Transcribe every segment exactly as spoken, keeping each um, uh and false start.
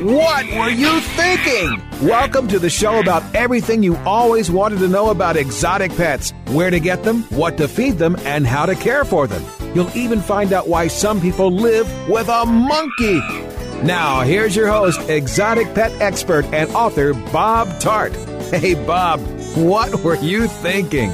What were you thinking? Welcome to the show about everything you always wanted to know about exotic pets. Where to get them, what to feed them, and how to care for them. You'll even find out why some people live with a monkey. Now, here's your host, exotic pet expert and author, Bob Tarte. Hey, Bob, what were you thinking?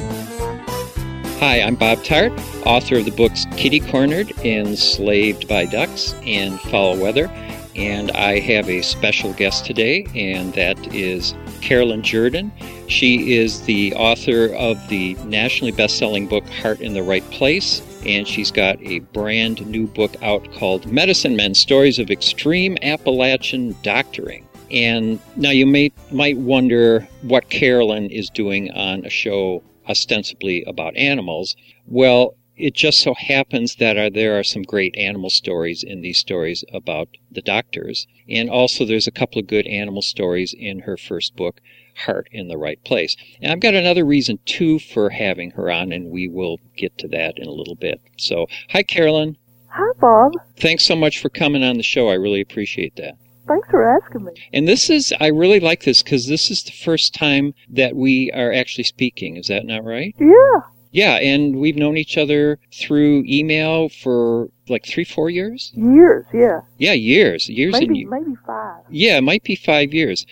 Hi, I'm Bob Tarte, author of the books Kitty Cornered, Enslaved by Ducks, and Fowl Weather. And I have a special guest today, and that is Carolyn Jourdan. She is the author of the nationally best-selling book, Heart in the Right Place, and she's got a brand new book out called Medicine Men, Stories of Extreme Appalachian Doctoring. And now you may might wonder what Carolyn is doing on a show ostensibly about animals. Well, it just so happens that there are some great animal stories in these stories about the doctors. And also there's a couple of good animal stories in her first book, Heart in the Right Place. And I've got another reason, too, for having her on, and we will get to that in a little bit. So, hi, Carolyn. Hi, Bob. Thanks so much for coming on the show. I really appreciate that. Thanks for asking me. And this is, I really like this because this is the first time that we are actually speaking. Is that not right? Yeah. Yeah, and we've known each other through email for like three, four years? Years, yeah. Yeah, years. Years maybe, and years. Maybe five. Yeah, it might be five years.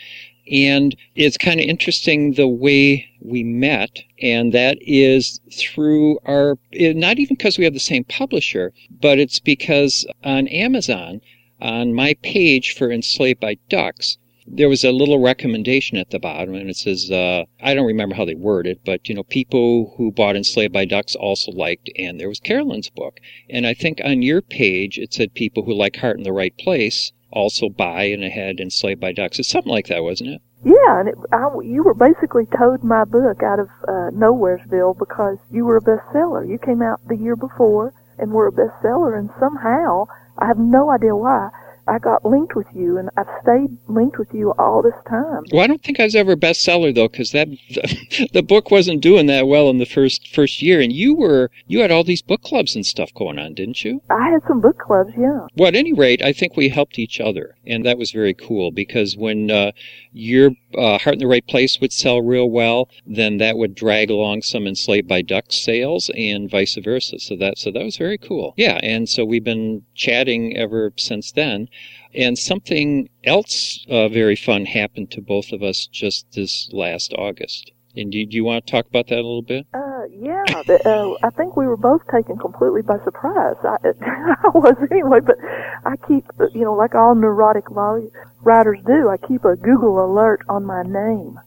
And it's kind of interesting the way we met, and that is through our, not even because we have the same publisher, but it's because on Amazon, on my page for Enslaved by Ducks, there was a little recommendation at the bottom, and it says, uh, I don't remember how they word it, but, you know, people who bought Enslaved by Ducks also liked, and there was Carolyn's book. And I think on your page, it said people who like Heart in the Right Place also buy and had Enslaved by Ducks. It's something like that, wasn't it? Yeah, and it, I, you were basically towed my book out of uh, Nowheresville because you were a bestseller. You came out the year before and were a bestseller, and somehow, I have no idea why, I got linked with you, and I've stayed linked with you all this time. Well, I don't think I was ever a bestseller, though, because that the book wasn't doing that well in the first first year, and you were you had all these book clubs and stuff going on, didn't you? I had some book clubs, yeah. Well, at any rate, I think we helped each other, and that was very cool, because when uh, your uh, Heart in the Right Place would sell real well, then that would drag along some Enslaved by Ducks sales, and vice versa, so that, so that was very cool. Yeah, and so we've been chatting ever since then. And something else uh, very fun happened to both of us just this last August. And do, do you want to talk about that a little bit? Uh, yeah, but, uh, I think we were both taken completely by surprise. I, I was anyway, but I keep, you know, like all neurotic writers do, I keep a Google alert on my name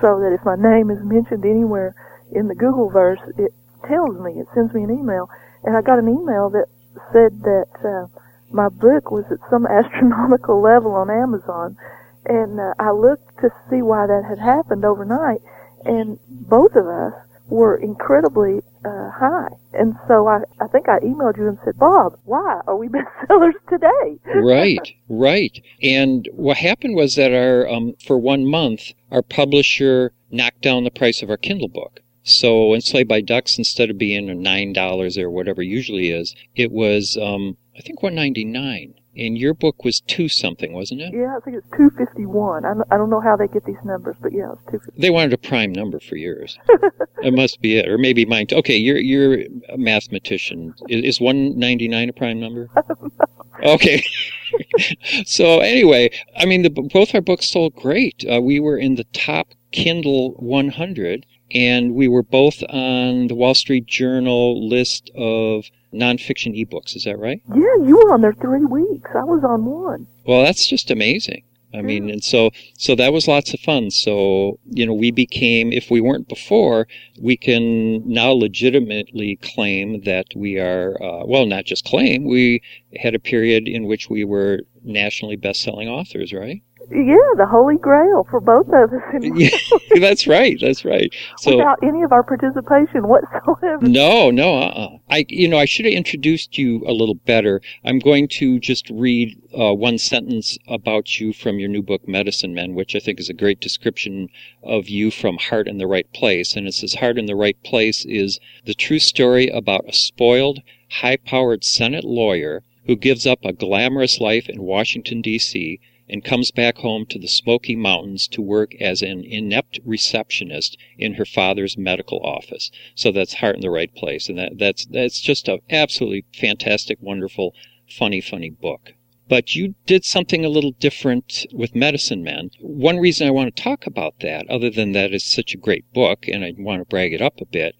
so that if my name is mentioned anywhere in the Googleverse, it tells me, it sends me an email. And I got an email that said that... Uh, my book was at some astronomical level on Amazon, and uh, I looked to see why that had happened overnight, and both of us were incredibly uh, high. And so I, I think I emailed you and said, Bob, why are we bestsellers today? Right, right. And what happened was that our um, for one month, our publisher knocked down the price of our Kindle book. So Enslaved by Ducks, instead of being nine dollars or whatever it usually is, it was... Um, I think one ninety-nine, and your book was two something, wasn't it? Yeah, I think it's two fifty-one. I don't know how they get these numbers, but yeah, it's two fifty-one. They wanted a prime number for yours. That must be it, or maybe mine. T- okay, you're you're a mathematician. Is, is one ninety-nine a prime number? I don't know. Okay. So anyway, I mean, the, both our books sold great. Uh, we were in the top Kindle one hundred, and we were both on the Wall Street Journal list of nonfiction ebooks, is that right? Yeah, you were on there three weeks. I was on one. Well, that's just amazing. I mean, and so so that was lots of fun. So, you know, we became, if we weren't before, we can now legitimately claim that we are, uh, well, not just claim, we had a period in which we were nationally best-selling authors, right? yeah, the holy grail for both of us. Yeah, that's right. That's right. So, without any of our participation whatsoever. No, no. Uh-uh. I, you know, I should have introduced you a little better. I'm going to just read uh, one sentence about you from your new book, Medicine Men, which I think is a great description of you from Heart in the Right Place. And it says, Heart in the Right Place is the true story about a spoiled, high-powered Senate lawyer who gives up a glamorous life in Washington, D C, and comes back home to the Smoky Mountains to work as an inept receptionist in her father's medical office. So that's Heart in the Right Place. And that, that's that's just an absolutely fantastic, wonderful, funny, funny book. But you did something a little different with Medicine Men. One reason I want to talk about that, other than that it's such a great book and I want to brag it up a bit,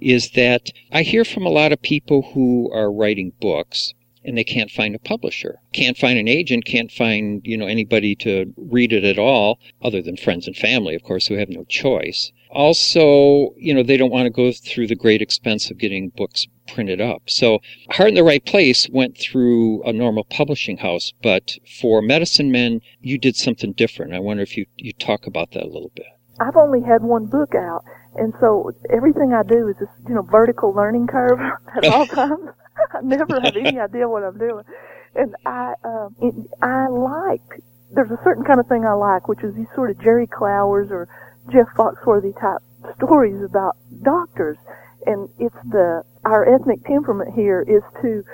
is that I hear from a lot of people who are writing books, and they can't find a publisher, can't find an agent, can't find, you know, anybody to read it at all, other than friends and family, of course, who have no choice. Also, you know, they don't want to go through the great expense of getting books printed up. So Heart in the Right Place went through a normal publishing house, but for Medicine Men, you did something different. I wonder if you, you talk about that a little bit. I've only had one book out, and so everything I do is this, you know, vertical learning curve at all times. I never have any idea what I'm doing. And I, um, it, I like, there's a certain kind of thing I like, which is these sort of Jerry Clowers or Jeff Foxworthy type stories about doctors. And it's the, our ethnic temperament here is to,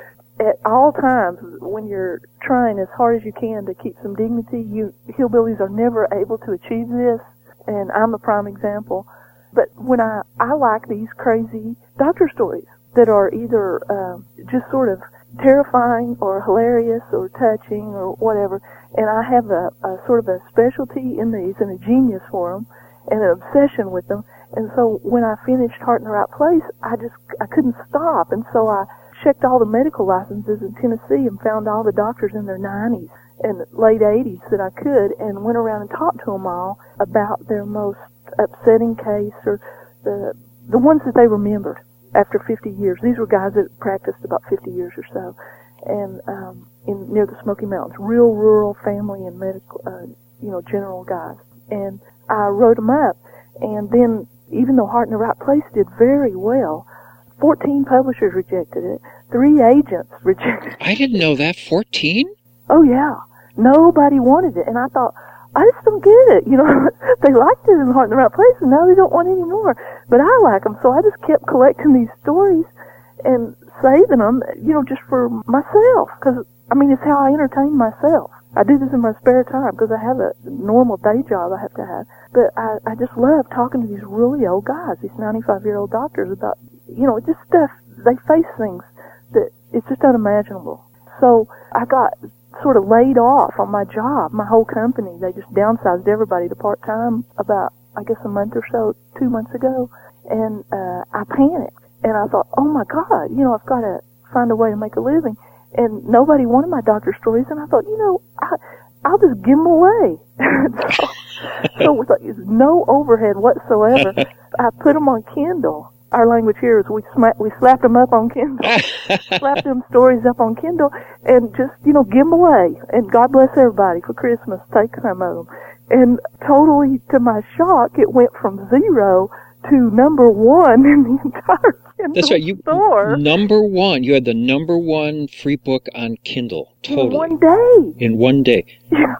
at all times, when you're trying as hard as you can to keep some dignity, you hillbillies are never able to achieve this. And I'm a prime example. But when I, I like these crazy doctor stories that are either um, just sort of terrifying or hilarious or touching or whatever. And I have a, a sort of a specialty in these and a genius for them and an obsession with them. And so when I finished Heart in the Right Place, I just, I couldn't stop. And so I checked all the medical licenses in Tennessee and found all the doctors in their nineties and late eighties that I could and went around and talked to them all about their most upsetting case or the the ones that they remembered. After fifty years, these were guys that practiced about fifty years or so, and um, in near the Smoky Mountains, real rural family and medical, uh, you know, general guys. And I wrote them up, and then even though Heart in the Right Place did very well, fourteen publishers rejected it, three agents rejected it. I didn't know that. Fourteen? Oh yeah, nobody wanted it, and I thought, I just don't get it, you know. They liked it in Heart in the Right Place, and now they don't want any more. But I like them, so I just kept collecting these stories and saving them, you know, just for myself. Because, I mean, it's how I entertain myself. I do this in my spare time because I have a normal day job I have to have. But I, I just love talking to these really old guys, these ninety-five-year-old doctors about, you know, just stuff. They face things that it's just unimaginable. So I got sort of laid off on my job, my whole company. They just downsized everybody to part-time about, I guess, a month or so, two months ago. And uh I panicked. And I thought, oh, my God, you know, I've got to find a way to make a living. And nobody wanted my doctor stories. And I thought, you know, I, I'll just give them away. so so with like, no overhead whatsoever, I put them on Kindle. Our language here is we sma- we slapped them up on Kindle, slapped them stories up on Kindle, and just, you know, give them away. And God bless everybody for Christmas. Take some of them. And totally to my shock, it went from zero to number one in the entire Kindle That's right. You, store. Number one. You had the number one free book on Kindle. Totally. In one day. In one day. Yeah.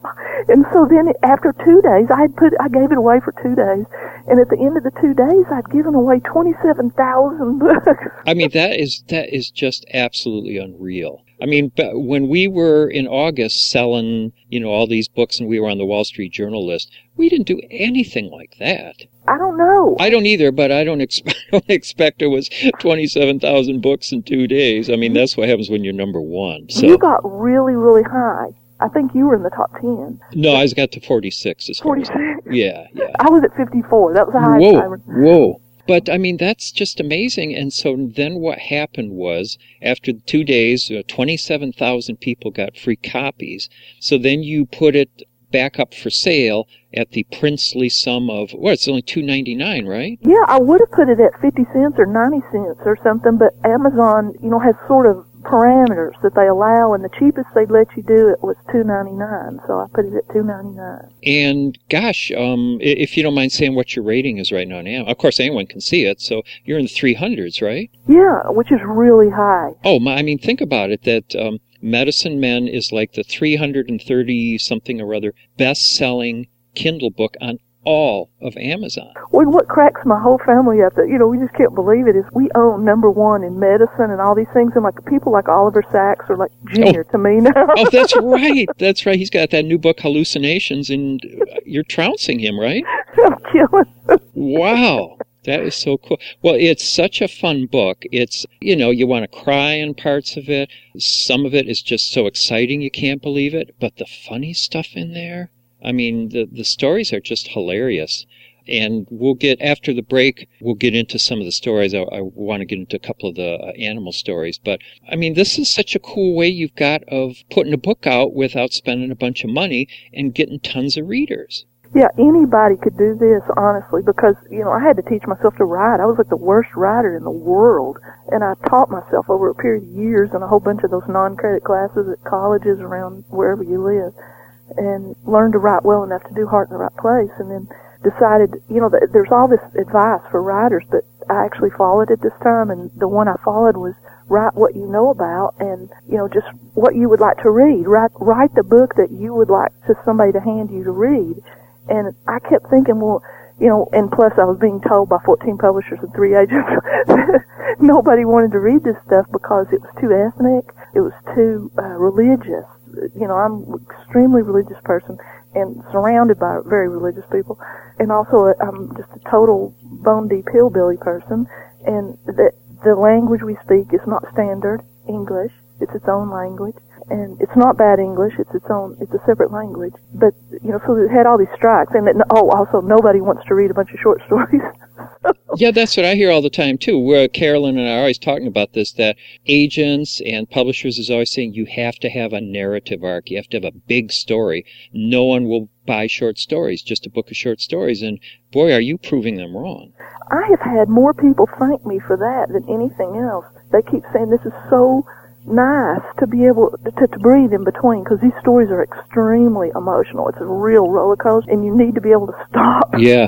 And so then after two days, I had put, I gave it away for two days. And at the end of the two days, I'd given away twenty-seven thousand books. I mean, that is, that is just absolutely unreal. I mean, when we were in August selling, you know, all these books and we were on the Wall Street Journal list, we didn't do anything like that. I don't know. I don't either, but I don't, ex- I don't expect there was twenty-seven thousand books in two days. I mean, that's what happens when you're number one. So. You got really, really high. I think you were in the top ten. No, I got to forty-six. As forty-six? Yeah, yeah. I was at fifty-four. That was the highest I remember. Whoa, whoa. But, I mean, that's just amazing. And so then what happened was, after two days, twenty-seven thousand people got free copies. So then you put it back up for sale at the princely sum of, well, it's only two ninety-nine, right? Yeah, I would have put it at fifty cents or ninety cents or something, but Amazon, you know, has sort of parameters that they allow, and the cheapest they'd let you do it was two ninety-nine, so I put it at two ninety-nine. And gosh, um, if you don't mind saying what your rating is right now, now, of course anyone can see it, so you're in the three hundreds, right? Yeah, which is really high. Oh, my, I mean, think about it, that um, Medicine Men is like the three hundred thirty-something or other best-selling Kindle book on all of Amazon. Well, what cracks my whole family up that, you know, we just can't believe it, is we own number one in medicine and all these things, and like people like Oliver Sacks are like junior oh. to me now. Oh, that's right. That's right. He's got that new book, Hallucinations, and you're trouncing him, right? I'm killing him. Wow. That is so cool. Well, it's such a fun book. It's, you know, you want to cry in parts of it. Some of it is just so exciting you can't believe it, but the funny stuff in there, I mean, the, the stories are just hilarious. And we'll get, after the break, we'll get into some of the stories. I, I want to get into a couple of the uh, animal stories. But, I mean, this is such a cool way you've got of putting a book out without spending a bunch of money and getting tons of readers. Yeah, anybody could do this, honestly, because, you know, I had to teach myself to write. I was like the worst writer in the world, and I taught myself over a period of years in a whole bunch of those non-credit classes at colleges around wherever you live, and learned to write well enough to do Heart in the Right Place, and then decided, you know, that there's all this advice for writers, but I actually followed it this time, and the one I followed was write what you know about, and, you know, just what you would like to read. Write, write the book that you would like to somebody to hand you to read. And I kept thinking, well, you know, and plus I was being told by fourteen publishers and three agents nobody wanted to read this stuff because it was too ethnic, it was too uh, religious. You know, I'm an extremely religious person and surrounded by very religious people. And also I'm just a total bone-deep hillbilly person. And the, the language we speak is not standard English. It's its own language. And it's not bad English. It's its own, it's a separate language. But, you know, so it had all these strikes. And, that, oh, also nobody wants to read a bunch of short stories. Yeah, that's what I hear all the time, too. Where Carolyn and I are always talking about this, that agents and publishers is always saying you have to have a narrative arc. You have to have a big story. No one will buy short stories, just a book of short stories. And, boy, are you proving them wrong. I have had more people thank me for that than anything else. They keep saying this is so nice to be able to, to breathe in between, because these stories are extremely emotional. It's a real roller coaster, and you need to be able to stop. Yeah.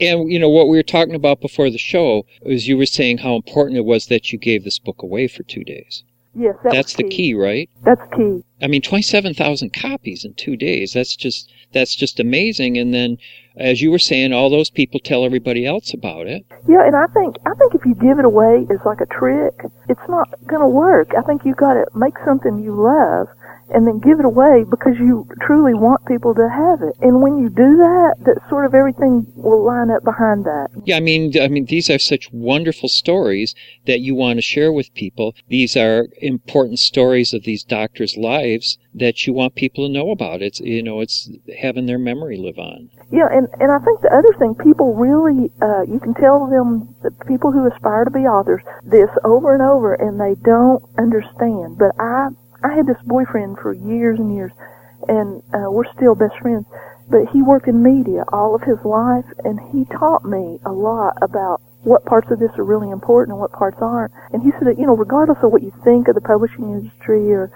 And, you know, what we were talking about before the show is you were saying how important it was that you gave this book away for two days. Yes, that that's key. the key, right? That's key. I mean, twenty-seven thousand copies in two days. That's just that's just amazing. And then, as you were saying, all those people tell everybody else about it. Yeah, and I think I think if you give it away as like a trick, it's not going to work. I think you got to make something you love and then give it away because you truly want people to have it. And when you do that, that sort of everything will line up behind that. Yeah, I mean, I mean, these are such wonderful stories that you want to share with people. These are important stories of these doctors' lives that you want people to know about. It's, you know, it's having their memory live on. Yeah, and, and I think the other thing, people really, uh, you can tell them, the people who aspire to be authors, this over and over, and they don't understand. But I... I had this boyfriend for years and years, and uh, we're still best friends, but he worked in media all of his life, and he taught me a lot about what parts of this are really important and what parts aren't. And he said that, you know, regardless of what you think of the publishing industry or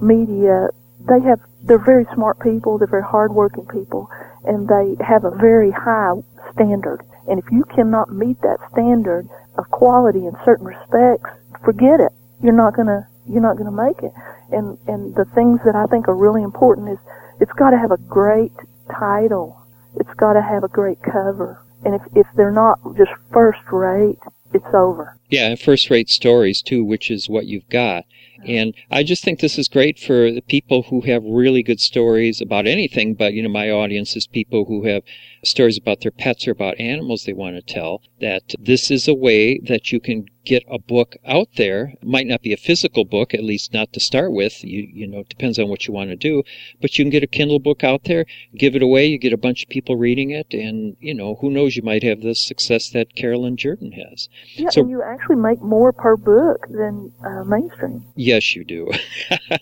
media, they have, they're very smart people, they're very hardworking people, and they have a very high standard. And if you cannot meet that standard of quality in certain respects, forget it. You're not going to you're not going to make it. And and the things that I think are really important is it's got to have a great title. It's got to have a great cover. And if, if they're not just first-rate, it's over. Yeah, and first-rate stories, too, which is what you've got. And I just think this is great for the people who have really good stories about anything, but, you know, my audience is people who have stories about their pets or about animals they want to tell, that this is a way that you can get a book out there. It might not be a physical book, at least not to start with. You you know, it depends on what you want to do. But you can get a Kindle book out there, give it away, you get a bunch of people reading it, and, you know, who knows, you might have the success that Carolyn Jourdan has. Yeah, so, and you actually make more per book than uh, mainstream. Yes, you do.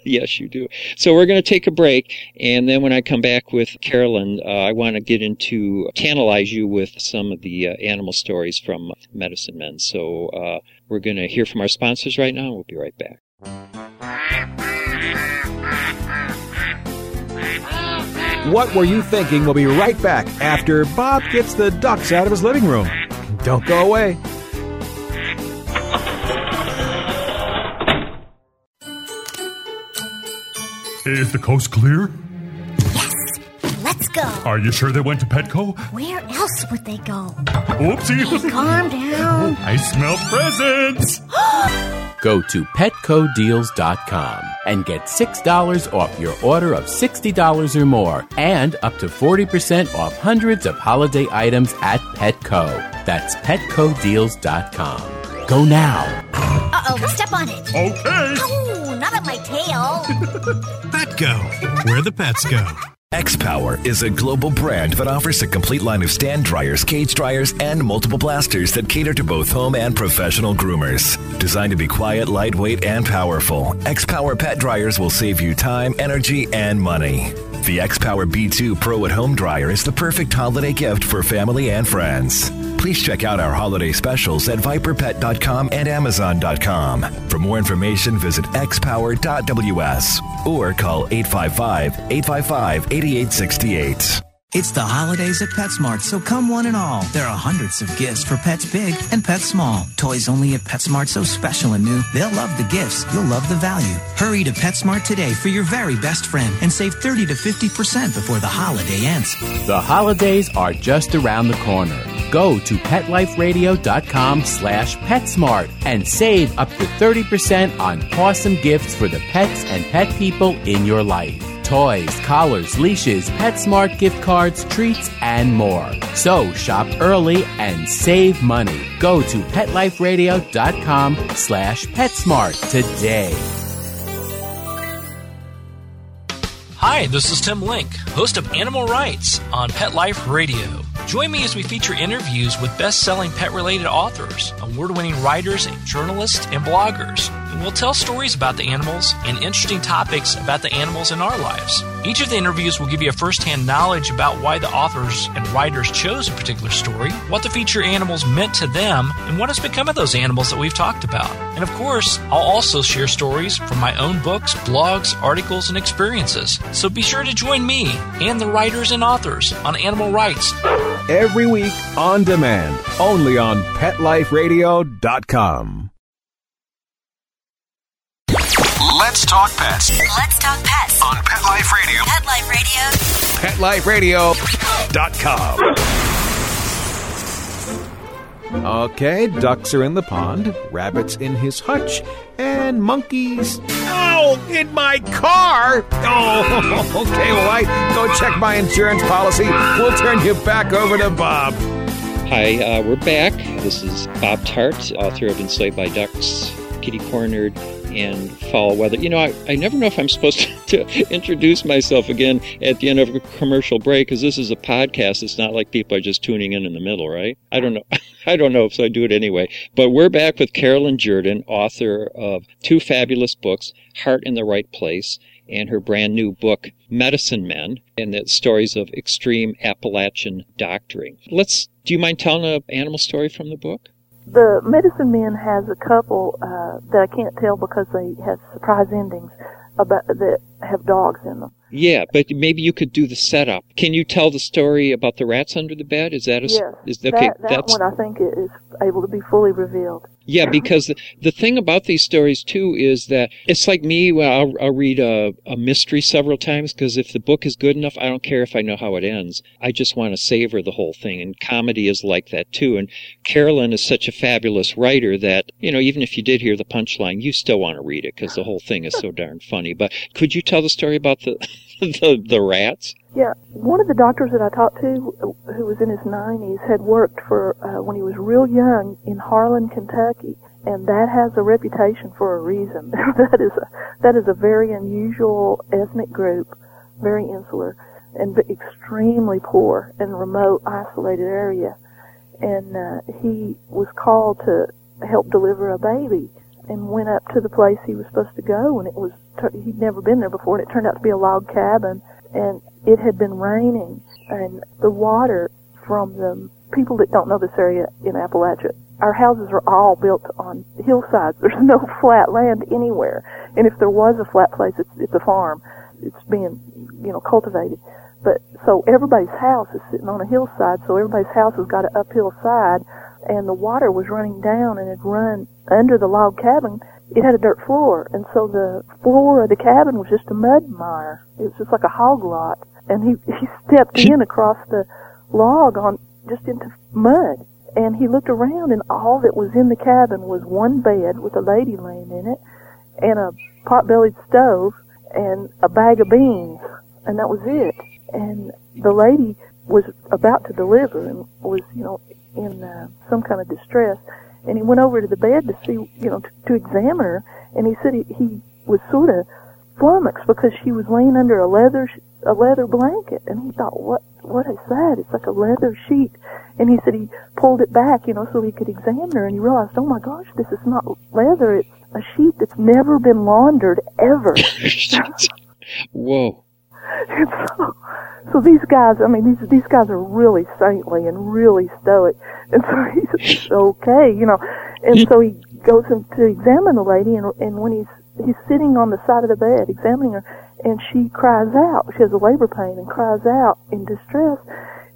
Yes, you do. So we're going to take a break, and then when I come back with Carolyn, uh, I want to get into, tantalize you with some of the uh, animal stories from Medicine Men. So, uh, we're going to hear from our sponsors right now, and we'll be right back. What Were You Thinking? We'll be right back after Bob gets the ducks out of his living room. Don't go away. Is the coast clear? Yes. Let's go. Are you sure they went to Petco? Where else would they go? Oopsie. Hey, calm down. I smell presents. Go to Petco Deals dot com and get six dollars off your order of sixty dollars or more and up to forty percent off hundreds of holiday items at Petco. That's Petco Deals dot com. Go now. Uh-oh, step on it. Okay. Oh, not on my tail. Petco, where the pets go. X-Power is a global brand that offers a complete line of stand dryers, cage dryers, and multiple blasters that cater to both home and professional groomers. Designed to be quiet, lightweight, and powerful, X-Power pet dryers will save you time, energy, and money. The X-Power B two Pro at Home Dryer is the perfect holiday gift for family and friends. Please check out our holiday specials at viper pet dot com and amazon dot com. For more information, visit x power dot w s or call eight five five, eight five five, eight eight six eight. It's the holidays at PetSmart, so come one and all. There are hundreds of gifts for pets big and pets small. Toys only at PetSmart, so special and new. They'll love the gifts. You'll love the value. Hurry to PetSmart today for your very best friend and save thirty to fifty percent before the holiday ends. The holidays are just around the corner. Go to pet life radio dot com slash PetSmart and save up to thirty percent on awesome gifts for the pets and pet people in your life. Toys, collars, leashes, PetSmart gift cards, treats, and more. So shop early and save money. Go to pet life radio dot com slash PetSmart today. Hi, this is Tim Link, host of Animal Rights on Pet Life Radio. Join me as we feature interviews with best-selling pet-related authors, award-winning writers, journalists, and bloggers. And we'll tell stories about the animals and interesting topics about the animals in our lives. Each of the interviews will give you a first-hand knowledge about why the authors and writers chose a particular story, what the feature animals meant to them, and what has become of those animals that we've talked about. And of course, I'll also share stories from my own books, blogs, articles, and experiences. So be sure to join me and the writers and authors on Animal Rights. Every week on demand, only on pet life radio dot com. Let's talk pets. Let's talk pets on Pet Life Radio. Pet Life Radio. pet life radio dot com. Okay, ducks are in the pond, rabbits in his hutch, and monkeys. Oh, in my car. Oh, okay. Well, I go check my insurance policy. We'll turn you back over to Bob. Hi, uh, we're back. This is Bob Tarte, author of Enslaved by Ducks, Kitty Cornered, and Fowl Weather. You know, I, I never know if I'm supposed to, to introduce myself again at the end of a commercial break, because this is a podcast. It's not like people are just tuning in in the middle, right? I don't know. I don't know, so I do it anyway. But we're back with Carolyn Jourdan, author of two fabulous books, Heart in the Right Place, and her brand new book, Medicine Men, and the stories of extreme Appalachian doctoring. Let's, do you mind telling an animal story from the book? The Medicine Men has a couple uh, that I can't tell because they have surprise endings about that have dogs in them. Yeah, but maybe you could do the setup. Can you tell the story about the rats under the bed? Is that a... Yes, is, okay, that, that that's, one I think is able to be fully revealed. Yeah, because the, the thing about these stories, too, is that it's like me, well, I'll, I'll read a, a mystery several times, because if the book is good enough, I don't care if I know how it ends. I just want to savor the whole thing, and comedy is like that, too. And Carolyn is such a fabulous writer that, you know, even if you did hear the punchline, you still want to read it, because the whole thing is so darn funny. But could you tell the story about the... The, the rats? Yeah. One of the doctors that I talked to, who was in his nineties, had worked for, uh, when he was real young, in Harlan, Kentucky, and that has a reputation for a reason. that is a, that is a very unusual ethnic group, very insular, and extremely poor in a remote, isolated area. And uh, he was called to help deliver a baby, and went up to the place he was supposed to go, and it was, he'd never been there before, and it turned out to be a log cabin, and it had been raining, and the water from the people that don't know this area in Appalachia our houses are all built on hillsides. There's no flat land anywhere. And if there was a flat place, it's, it's a farm. It's being, you know, cultivated. But so everybody's house is sitting on a hillside, so everybody's house has got an uphill side, and the water was running down and had run under the log cabin. It had a dirt floor, and so the floor of the cabin was just a mud mire. It was just like a hog lot, and he, he stepped in across the log on just into mud, and he looked around, and all that was in the cabin was one bed with a lady laying in it, and a pot-bellied stove, and a bag of beans, and that was it. And the lady was about to deliver and was, you know, in uh, some kind of distress. And he went over to the bed to see, you know, t- to examine her. And he said he, he was sort of flummoxed because she was laying under a leather a leather blanket. And he thought, what what is that? It's like a leather sheet. And he said he pulled it back, you know, so he could examine her. And he realized, oh my gosh, this is not leather. It's a sheet that's never been laundered ever. Whoa. So, so these guys, I mean, these these guys are really saintly and really stoic. And so he says, okay, you know. And so he goes in to examine the lady, and and when he's he's sitting on the side of the bed examining her, and she cries out. She has a labor pain and cries out in distress.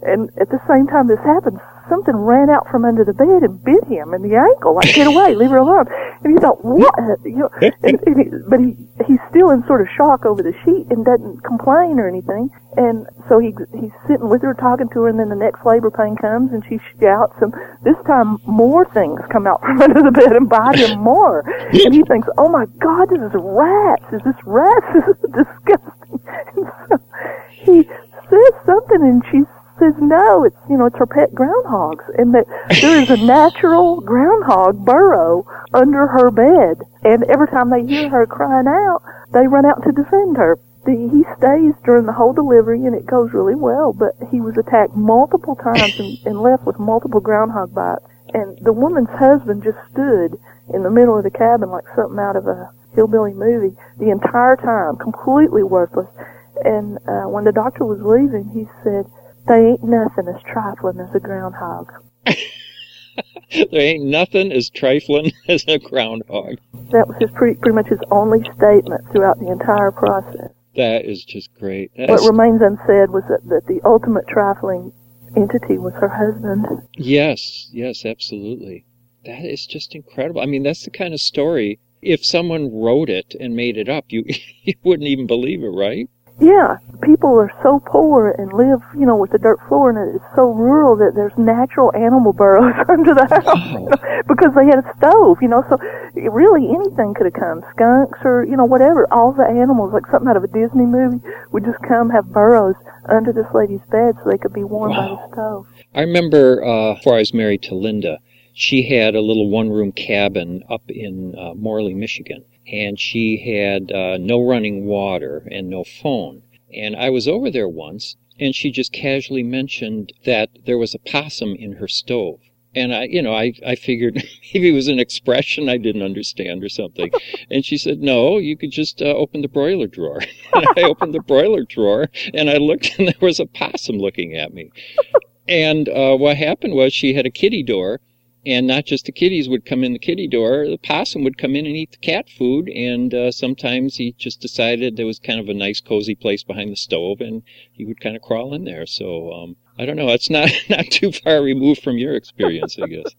And at the same time this happens, something ran out from under the bed and bit him in the ankle. Like, get away, leave her alone. And he thought, what? You know, and, and he, but he he's still in sort of shock over the sheet and doesn't complain or anything. And so he he's sitting with her, talking to her, and then the next labor pain comes, and she shouts, and this time more things come out from under the bed and bite him more. And he thinks, oh my God, this is rats. Is this rats? This is disgusting. And so he says something, and she's says, no, it's, you know, it's her pet groundhogs, and that there is a natural groundhog burrow under her bed, and every time they hear her crying out, they run out to defend her. He stays during the whole delivery, and it goes really well, but he was attacked multiple times and, and left with multiple groundhog bites, and the woman's husband just stood in the middle of the cabin like something out of a hillbilly movie the entire time, completely worthless, and uh, when the doctor was leaving, he said, "They ain't nothing as trifling as a groundhog." There ain't nothing as trifling as a groundhog. That was his pretty, pretty much his only statement throughout the entire process. That is just great. That's... What remains unsaid was that, that the ultimate trifling entity was her husband. Yes, yes, absolutely. That is just incredible. I mean, that's the kind of story, if someone wrote it and made it up, you you wouldn't even believe it, right? Yeah, people are so poor and live, you know, with the dirt floor, and it's so rural that there's natural animal burrows under the house, you know, because they had a stove, you know, so really anything could have come, skunks or, you know, whatever, all the animals, like something out of a Disney movie, would just come have burrows under this lady's bed so they could be warmed wow. by the stove. I remember uh, before I was married to Linda, she had a little one-room cabin up in uh, Morley, Michigan. And she had uh, no running water and no phone. And I was over there once, and she just casually mentioned that there was a possum in her stove. And I, you know, I, I figured maybe it was an expression I didn't understand or something. And she said, "No, you could just uh, open the broiler drawer." And I opened the broiler drawer, and I looked, and there was a possum looking at me. And uh, what happened was she had a kitty door. And not just the kitties would come in the kitty door, the possum would come in and eat the cat food, and uh, sometimes he just decided there was kind of a nice, cozy place behind the stove, and he would kind of crawl in there. So, um, I don't know, it's not, not too far removed from your experience, I guess.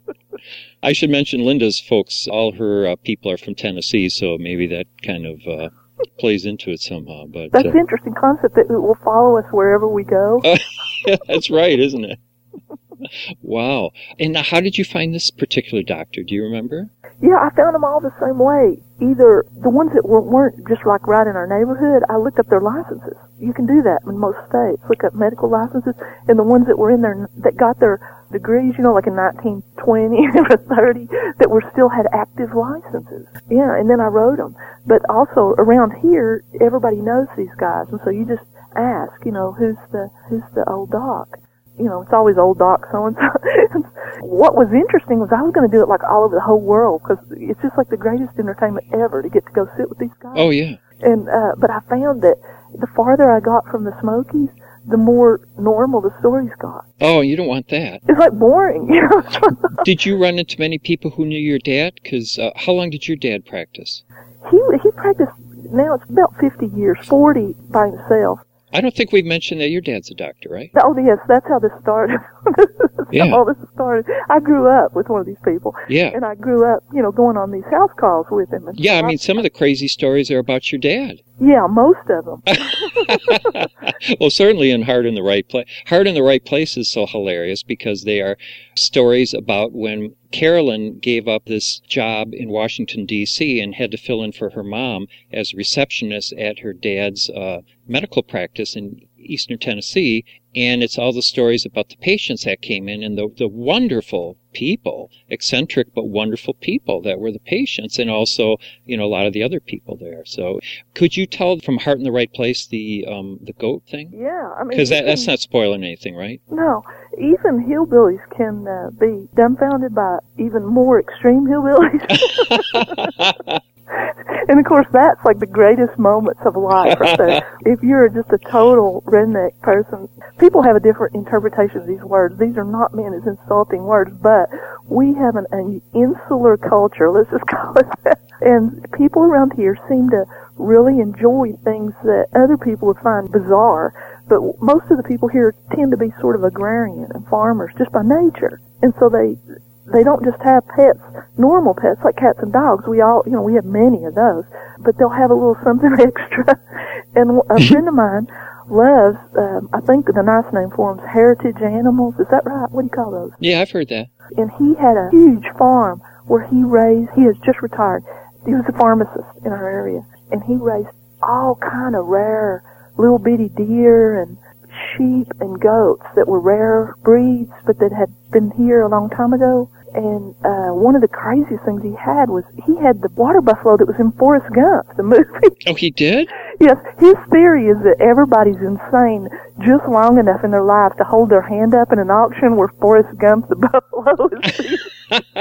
I should mention Linda's folks, all her uh, people are from Tennessee, so maybe that kind of uh, plays into it somehow. But that's uh, an interesting concept that it will follow us wherever we go. Uh, yeah, that's right, isn't it? Wow. And how did you find this particular doctor? Do you remember? Yeah, I found them all the same way. Either the ones that weren't just like right in our neighborhood, I looked up their licenses. You can do that in most states. Look up medical licenses. And the ones that were in there, that got their degrees, you know, like in nineteen twenty or thirty, that were still had active licenses. Yeah, and then I wrote them. But also around here, everybody knows these guys. And so you just ask, you know, who's the who's the old doc? You know, it's always old doc so-and-so. What was interesting was I was going to do it like all over the whole world, because it's just like the greatest entertainment ever to get to go sit with these guys. Oh, yeah. And uh, but I found that the farther I got from the Smokies, the more normal the stories got. Oh, you don't want that. It's like boring, you know. Did you run into many people who knew your dad? Because uh, how long did your dad practice? He he practiced, now it's about fifty years, forty by himself. I don't think we've mentioned that your dad's a doctor, right? Oh, yes, that's how this started. That's yeah. how all this started. I grew up with one of these people. Yeah. And I grew up, you know, going on these house calls with him. And yeah, I mean, some of the crazy stories are about your dad. Yeah, most of them. Well, certainly in Heart in the Right Place. Heart in the Right Place is so hilarious because they are stories about when Carolyn gave up this job in Washington, D C and had to fill in for her mom as receptionist at her dad's uh, medical practice in Eastern Tennessee. And it's all the stories about the patients that came in and the, the wonderful people, eccentric but wonderful people that were the patients, and also, you know, a lot of the other people there. So could you tell from Heart in the Right Place the um, the goat thing? Yeah. I mean, because that, that's not spoiling anything, right? No. Even hillbillies can uh, be dumbfounded by even more extreme hillbillies. And, of course, that's like the greatest moments of life. So if you're just a total redneck person, people have a different interpretation of these words. These are not meant as insulting words, but we have an, an insular culture, let's just call it that. And people around here seem to really enjoy things that other people would find bizarre. But most of the people here tend to be sort of agrarian and farmers just by nature. And so they... They don't just have pets, normal pets like cats and dogs. We all, you know, we have many of those, but they'll have a little something extra. And a friend of mine loves, um, I think the nice name for them is heritage animals. Is that right? What do you call those? Yeah, I've heard that. And he had a huge farm where he raised, he has just retired. He was a pharmacist in our area, and he raised all kind of rare little bitty deer and sheep and goats that were rare breeds, but that had been here a long time ago. And uh, one of the craziest things he had was he had the water buffalo that was in Forrest Gump, the movie. Oh, he did? Yes. His theory is that everybody's insane just long enough in their lives to hold their hand up in an auction where Forrest Gump, the buffalo, is.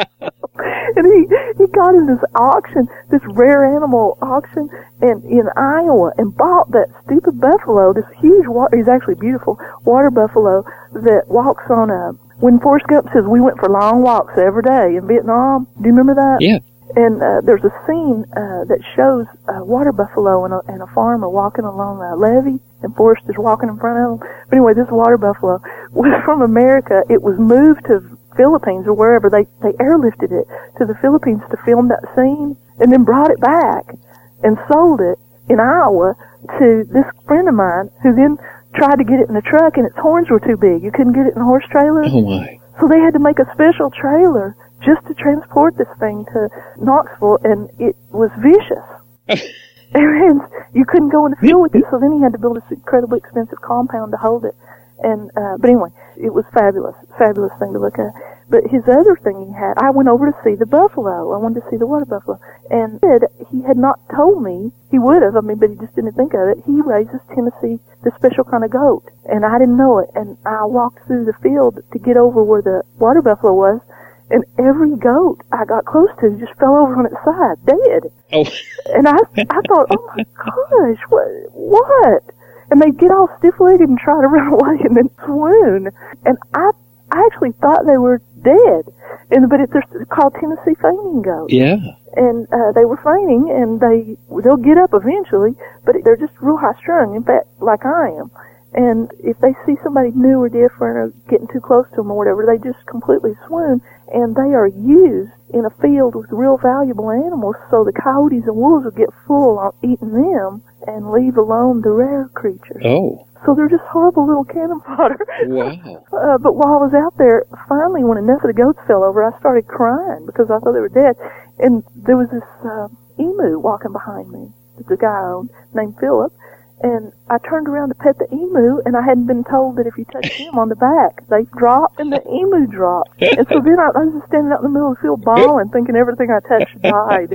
And he, he got in this auction, this rare animal auction in, in Iowa, and bought that stupid buffalo, this huge, wa- he's actually beautiful, water buffalo that walks on a... When Forrest Gump says we went for long walks every day in Vietnam, do you remember that? Yeah. And uh, there's a scene uh, that shows a water buffalo and a, and a farmer walking along a levee, and Forrest is walking in front of them. But anyway, this water buffalo was from America. It was moved to Philippines or wherever. They, they airlifted it to the Philippines to film that scene, and then brought it back and sold it in Iowa to this friend of mine who then... tried to get it in a truck, and its horns were too big. You couldn't get it in a horse trailer. Oh, my. So they had to make a special trailer just to transport this thing to Knoxville, and it was vicious. And you couldn't go in the field with it, so then he had to build this incredibly expensive compound to hold it. And uh, But anyway, it was fabulous, fabulous thing to look at. But his other thing he had, I went over to see the buffalo. I wanted to see the water buffalo. And he had not told me, he would have, I mean, but he just didn't think of it. He raises Tennessee, the special kind of goat. And I didn't know it. And I walked through the field to get over where the water buffalo was. And every goat I got close to just fell over on its side, dead. Oh. And I I thought, oh my gosh, what? What? And they'd get all stiff-legged and try to run away and then swoon. And I I actually thought they were dead. And but it, they're called Tennessee fainting goats. Yeah. And uh, they were fainting, and they, they'll get up eventually, but they're just real high-strung, in fact, like I am. And if they see somebody new or different or getting too close to them or whatever, they just completely swoon, and they are used in a field with real valuable animals, so the coyotes and wolves will get full on eating them and leave alone the rare creatures. Oh. So they're just horrible little cannon fodder. Wow. Uh, but while I was out there, finally when enough of the goats fell over, I started crying because I thought they were dead. And there was this uh, emu walking behind me, the guy I owned, named Philip. And I turned around to pet the emu, and I hadn't been told that if you touched him on the back, they dropped, and the emu dropped. And so then I, I was just standing out in the middle of the field bawling, thinking everything I touched died.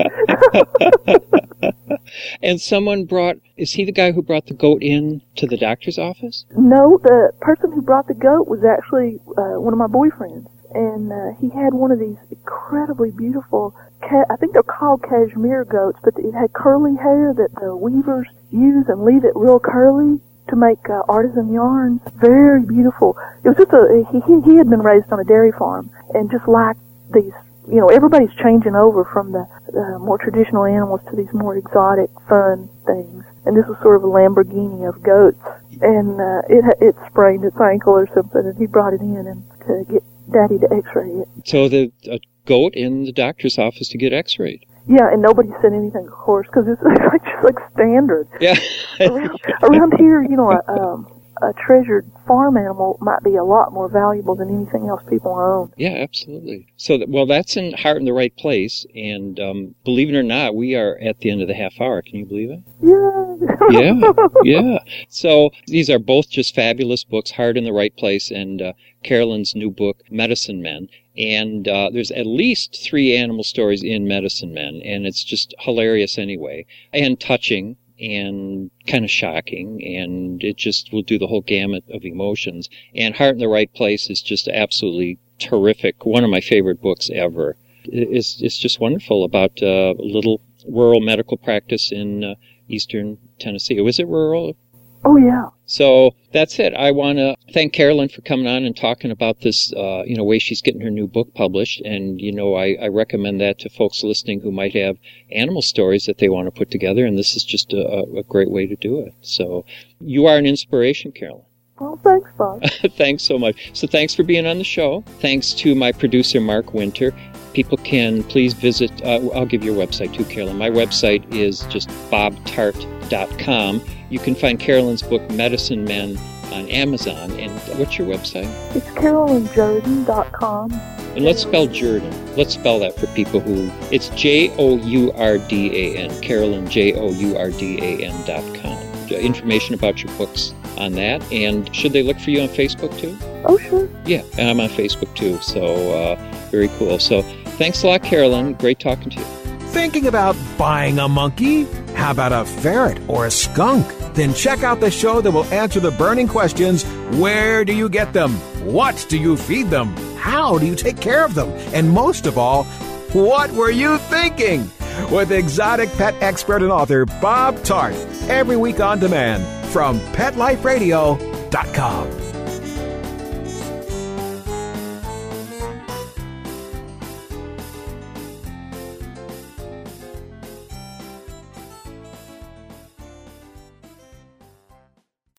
And someone brought, is he the guy who brought the goat in to the doctor's office? No, the person who brought the goat was actually uh, one of my boyfriends. And uh, he had one of these incredibly beautiful, ca- I think they're called cashmere goats, but it had curly hair that the weavers use and leave it real curly to make uh, artisan yarns. Very beautiful. It was just a, he, he had been raised on a dairy farm and just liked these, you know, everybody's changing over from the uh, more traditional animals to these more exotic, fun things. And this was sort of a Lamborghini of goats. And uh, it it sprained its ankle or something, and he brought it in and to get Daddy to x-ray it. So the a goat in the doctor's office to get x-rayed. Yeah, and nobody said anything, of course, because it's like, just like standard. Yeah. around, around here, you know, a, um, a treasured farm animal might be a lot more valuable than anything else people own. Yeah, absolutely. So, that, well, that's in Heart in the Right Place, and um, believe it or not, we are at the end of the half hour. Can you believe it? Yeah. yeah, yeah. So these are both just fabulous books, Heart in the Right Place and uh, Carolyn's new book, Medicine Men. And uh, there's at least three animal stories in Medicine Men, and it's just hilarious anyway, and touching, and kind of shocking, and it just will do the whole gamut of emotions. And Heart in the Right Place is just absolutely terrific, one of my favorite books ever. It's, it's just wonderful about uh, little rural medical practice in uh, eastern Tennessee. Was it rural? Oh, yeah. So that's it. I want to thank Carolyn for coming on and talking about this, uh, you know, way she's getting her new book published. And, you know, I, I recommend that to folks listening who might have animal stories that they want to put together. And this is just a, a great way to do it. So you are an inspiration, Carolyn. Well, thanks, Bob. Thanks so much. So thanks for being on the show. Thanks to my producer, Mark Winter. People can please visit, uh, I'll give your website too, Carolyn. My website is just bob tart dot com. You can find Carolyn's book, Medicine Men, on Amazon. And what's your website? It's carolyn jordan dot com. And let's spell Jordan. Let's spell that for people who, it's J O U R D A N, Carolyn, J O U R D A N dot com. Information about your books on that. And should they look for you on Facebook too? Oh, sure. Yeah, and I'm on Facebook too, so uh, very cool. So thanks a lot, Carolyn. Great talking to you. Thinking about buying a monkey? How about a ferret or a skunk? Then check out the show that will answer the burning questions. Where do you get them? What do you feed them? How do you take care of them? And most of all, what were you thinking? With exotic pet expert and author Bob Tarte, every week on demand from pet life radio dot com.